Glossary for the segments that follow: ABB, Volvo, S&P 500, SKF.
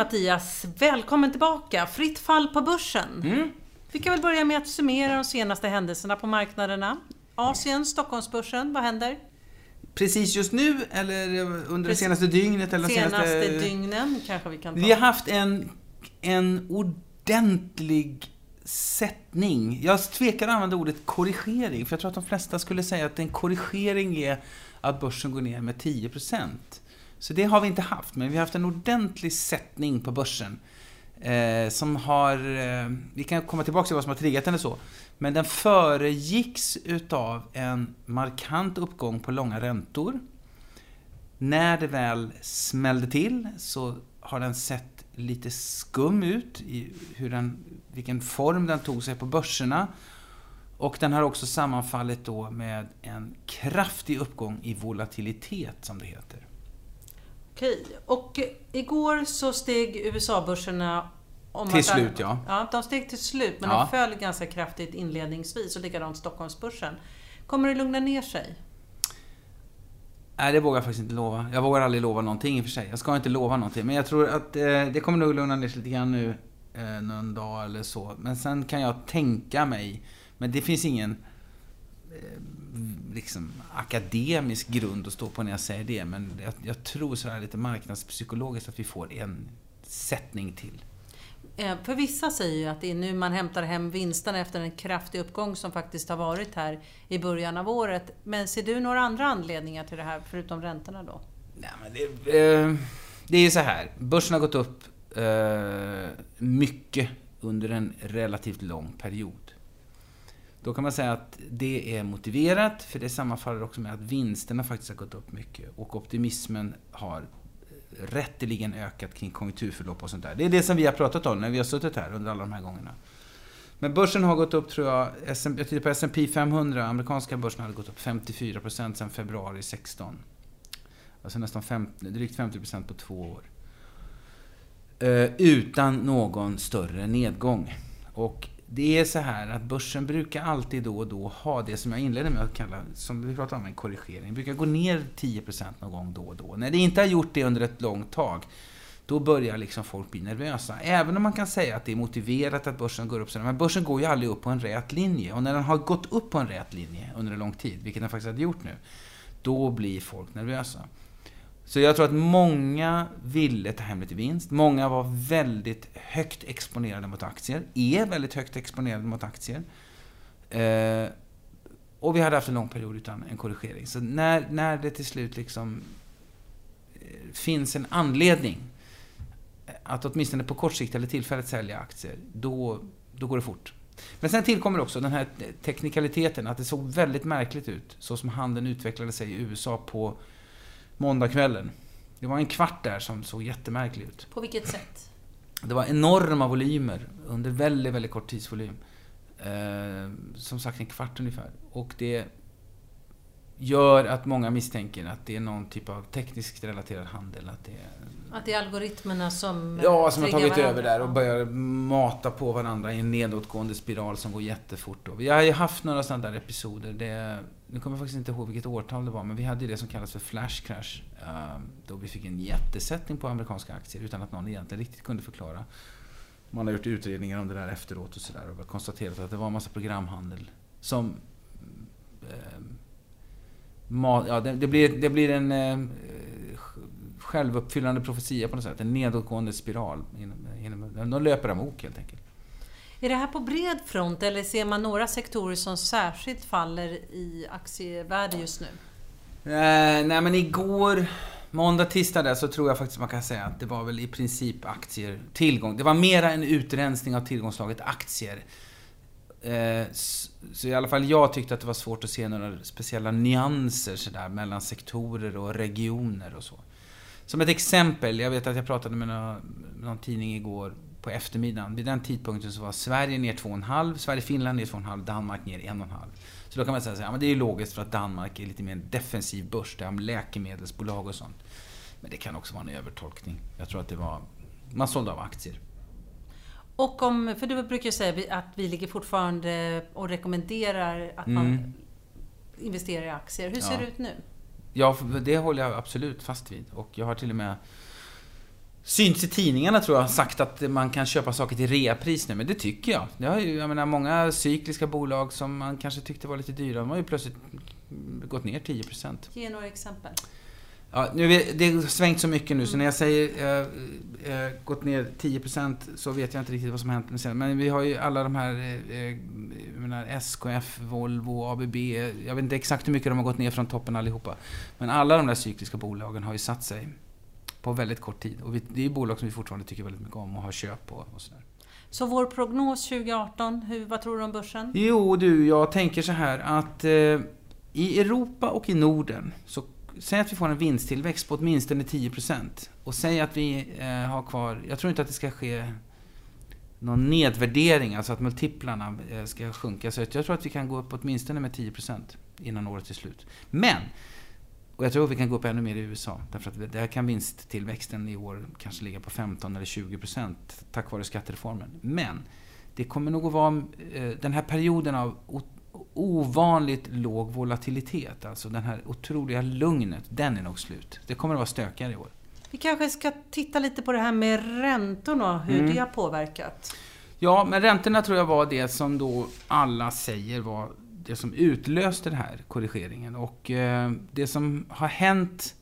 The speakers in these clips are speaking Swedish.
Mattias, välkommen tillbaka. Fritt fall på börsen. Vi kan väl börja med att summera de senaste händelserna på marknaderna. Asien, Stockholmsbörsen, vad händer? Precis just nu eller under det senaste dygnet? Eller senaste dygnen kanske vi kan ta. Vi har haft en ordentlig sättning. Jag tvekar att använda ordet korrigering, för jag tror att de flesta skulle säga att en korrigering är att börsen går ner med 10%. Så det har vi inte haft, men vi har haft en ordentlig sättning på börsen. Som har, vi kan komma tillbaka till vad som har triggat den och så. Men den föregicks utav en markant uppgång på långa räntor. När det väl smällde till så har den sett lite skum ut i hur vilken form den tog sig på börserna. Och den har också sammanfallit då med en kraftig uppgång i volatilitet, som det heter. Okej, och igår så steg USA-börserna till slut, ja. Ja, de steg till slut, men de föll ganska kraftigt inledningsvis, och likadant Stockholmsbörsen. Kommer det lugna ner sig? Nej, det vågar jag faktiskt inte lova. Jag vågar aldrig lova någonting i och för sig. Jag ska inte lova någonting, men jag tror att det kommer nog lugna ner sig lite grann nu någon dag eller så. Men sen kan jag tänka mig, men det finns ingen liksom akademisk grund att stå på när jag säger det, men jag tror så här lite marknadspsykologiskt att vi får en sättning till. För vissa säger ju att det är nu man hämtar hem vinsterna efter en kraftig uppgång som faktiskt har varit här i början av året. Men ser du några andra anledningar till det här förutom räntorna då? Nej, men det är så här, börsen har gått upp mycket under en relativt lång period. Då kan man säga att det är motiverat, för det sammanfaller också med att vinsterna faktiskt har gått upp mycket och optimismen har rätteligen ökat kring konjunkturförlopp och sånt där. Det är det som vi har pratat om när vi har suttit här under alla de här gångerna. Men börsen har gått upp, tror jag, jag tycker på S&P 500, amerikanska börsen hade gått upp 54% sedan februari 16. Alltså nästan drygt 50% på 2 år. Utan någon större nedgång. Och det är så här att börsen brukar alltid då och då ha det som jag inledde med att kalla, som vi pratade om, en korrigering. Den brukar gå ner 10% någon gång då och då. När det inte har gjort det under ett långt tag, då börjar liksom folk bli nervösa. Även om man kan säga att det är motiverat att börsen går upp. Men börsen går ju aldrig upp på en rät linje. Och när den har gått upp på en rät linje under en lång tid, vilket den faktiskt har gjort nu, då blir folk nervösa. Så jag tror att många ville ta hem lite vinst. Många var väldigt högt exponerade mot aktier. Är väldigt högt exponerade mot aktier. Och vi hade haft en lång period utan en korrigering. Så när det till slut liksom finns en anledning att åtminstone på kort sikt eller tillfället sälja aktier, då går det fort. Men sen tillkommer också den här teknikaliteten att det såg väldigt märkligt ut. Så som handeln utvecklade sig i USA på måndagskvällen. Det var en kvart där som såg jättemärklig ut. På vilket sätt? Det var enorma volymer under väldigt, väldigt kort tidsvolym. Som sagt en kvart ungefär. Och det gör att många misstänker att det är någon typ av tekniskt relaterad handel. Att det är algoritmerna som... Ja, som har tagit över där och börjar mata på varandra i en nedåtgående spiral som går jättefort. Vi har ju haft några sådana där episoder. Nu kommer jag faktiskt inte ihåg vilket årtal det var, men vi hade ju det som kallas för flash crash. Då vi fick en jättesättning på amerikanska aktier utan att någon egentligen riktigt kunde förklara. Man har gjort utredningar om det där efteråt och sådär och konstaterat att det var en massa programhandel som... det blir en självuppfyllande profetia på något sätt. En nedåtgående spiral. De löper amok helt enkelt. Är det här på bred front eller ser man några sektorer som särskilt faller i aktievärde just nu? Nej, men igår, måndag, tisdag där, så tror jag faktiskt man kan säga att det var väl i princip aktier, tillgång. Det var mera en utrensning av tillgångslaget aktier. Så i alla fall jag tyckte att det var svårt att se några speciella nyanser så där, mellan sektorer och regioner och så. Som ett exempel, jag vet att jag pratade med någon tidning igår på eftermiddagen. Vid den tidpunkten så var Sverige ner 2,5, Sverige-Finland ner 2,5, Danmark ner 1,5. Så då kan man säga att det är logiskt för att Danmark är lite mer en defensiv börs, där med läkemedelsbolag och sånt. Men det kan också vara en övertolkning. Jag tror att det var, man sålde av aktier. Och för du brukar säga att vi ligger fortfarande och rekommenderar att man investerar i aktier. Hur ser det ut nu? Ja, det håller jag absolut fast vid. Och jag har till och med syns i tidningarna, tror jag har sagt att man kan köpa saker till reapris nu, men det tycker jag. Det har ju, jag menar, många cykliska bolag som man kanske tyckte var lite dyra, de har ju plötsligt gått ner 10%. Ge några exempel. Ja, nu, det har svängt så mycket nu, så när jag säger gått ner 10% så vet jag inte riktigt vad som hänt med sen. Men vi har ju alla de här, SKF, Volvo, ABB, jag vet inte exakt hur mycket de har gått ner från toppen allihopa. Men alla de där cykliska bolagen har ju satt sig på väldigt kort tid. Och det är ju bolag som vi fortfarande tycker väldigt mycket om och har köp på och sådär. Så vår prognos 2018, vad tror du om börsen? Jo du, jag tänker så här att i Europa och i Norden så säg att vi får en vinsttillväxt på åtminstone 10%. Och säg att vi har kvar... Jag tror inte att det ska ske någon nedvärdering. Alltså att multiplarna ska sjunka. Så jag tror att vi kan gå upp åtminstone med 10% innan året är slut. Men... Och jag tror att vi kan gå upp ännu mer i USA. Därför att där kan vinsttillväxten i år kanske ligga på 15 eller 20% tack vare skattereformen. Men det kommer nog att vara den här perioden av ovanligt låg volatilitet, alltså den här otroliga lugnet, den är nog slut. Det kommer att vara stökigare i år. Vi kanske ska titta lite på det här med räntorna, hur det har påverkat. Ja, men räntorna tror jag var det som då alla säger var det som utlöste den här korrigeringen. Och det som har hänt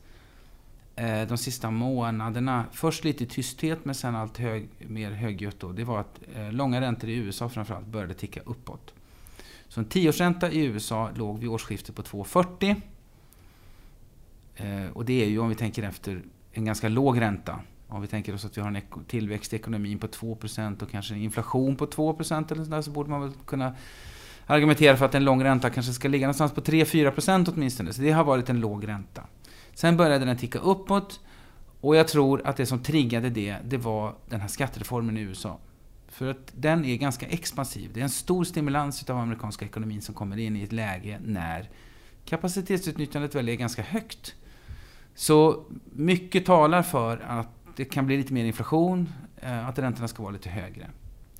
de sista månaderna, först lite tysthet men sen allt mer högljutt då, det var att långa räntor i USA framförallt började ticka uppåt. Så en 10-årsränta i USA låg vid årsskiftet på 2,40. Och det är ju, om vi tänker efter, en ganska låg ränta. Om vi tänker oss att vi har en tillväxt i ekonomin på 2% och kanske en inflation på 2% eller sådär, så borde man väl kunna argumentera för att en lång ränta kanske ska ligga någonstans på 3-4% åtminstone. Så det har varit en låg ränta. Sen började den ticka uppåt och jag tror att det som triggade det var den här skattereformen i USA. För att den är ganska expansiv. Det är en stor stimulans av amerikanska ekonomin som kommer in i ett läge när kapacitetsutnyttjandet väl är ganska högt. Så mycket talar för att det kan bli lite mer inflation, att räntorna ska vara lite högre.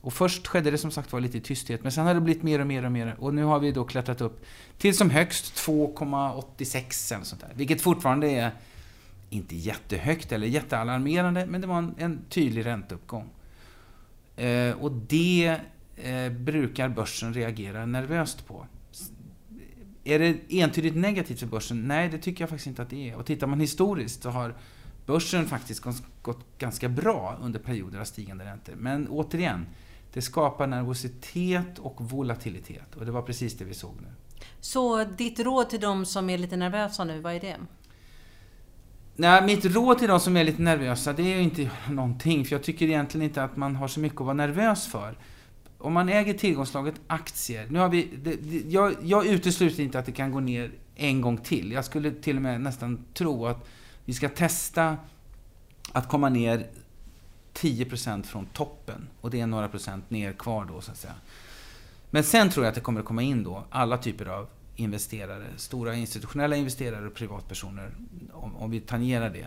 Och först skedde det som sagt var lite i tysthet, men sen har det blivit mer och mer och mer. Och nu har vi då klättrat upp till som högst 2,86 eller sånt där. Vilket fortfarande är inte jättehögt eller jättealarmerande, men det var en tydlig ränteuppgång. Och det brukar börsen reagera nervöst på. Är det entydigt negativt för börsen? Nej, det tycker jag faktiskt inte att det är. Och tittar man historiskt så har börsen faktiskt gått ganska bra under perioder av stigande räntor. Men återigen, det skapar nervositet och volatilitet. Och det var precis det vi såg nu. Så ditt råd till de som är lite nervösa nu, vad är det? Nej, mitt råd till de som är lite nervösa, det är ju inte någonting. För jag tycker egentligen inte att man har så mycket att vara nervös för. Om man äger tillgångslaget aktier. Nu har vi, jag utesluter inte att det kan gå ner en gång till. Jag skulle till och med nästan tro att vi ska testa att komma ner 10% från toppen. Och det är några procent ner kvar då, så att säga. Men sen tror jag att det kommer att komma in då alla typer av investerare, stora institutionella investerare och privatpersoner, om vi tangerar det.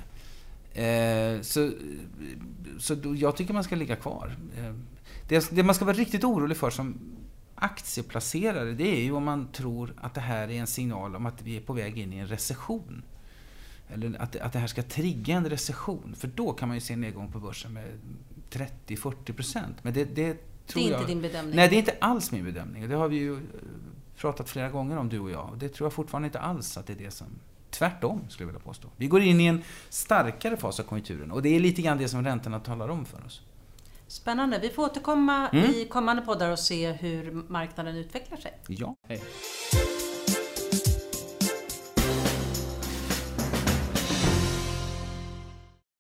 Så jag tycker man ska ligga kvar. Det man ska vara riktigt orolig för som aktieplacerare, det är ju om man tror att det här är en signal om att vi är på väg in i en recession. Eller att det här ska trigga en recession. För då kan man ju se en nedgång på börsen med 30-40%. Men det tror jag... Det är inte din bedömning? Nej, det är inte alls min bedömning. Det har vi ju pratat flera gånger om, du och jag. Det tror jag fortfarande inte alls att det är det som... Tvärtom, skulle jag vilja påstå. Vi går in i en starkare fas av konjunkturen. Och det är lite grann det som räntorna talar om för oss. Spännande. Vi får återkomma i kommande poddar och se hur marknaden utvecklar sig. Ja. Hej.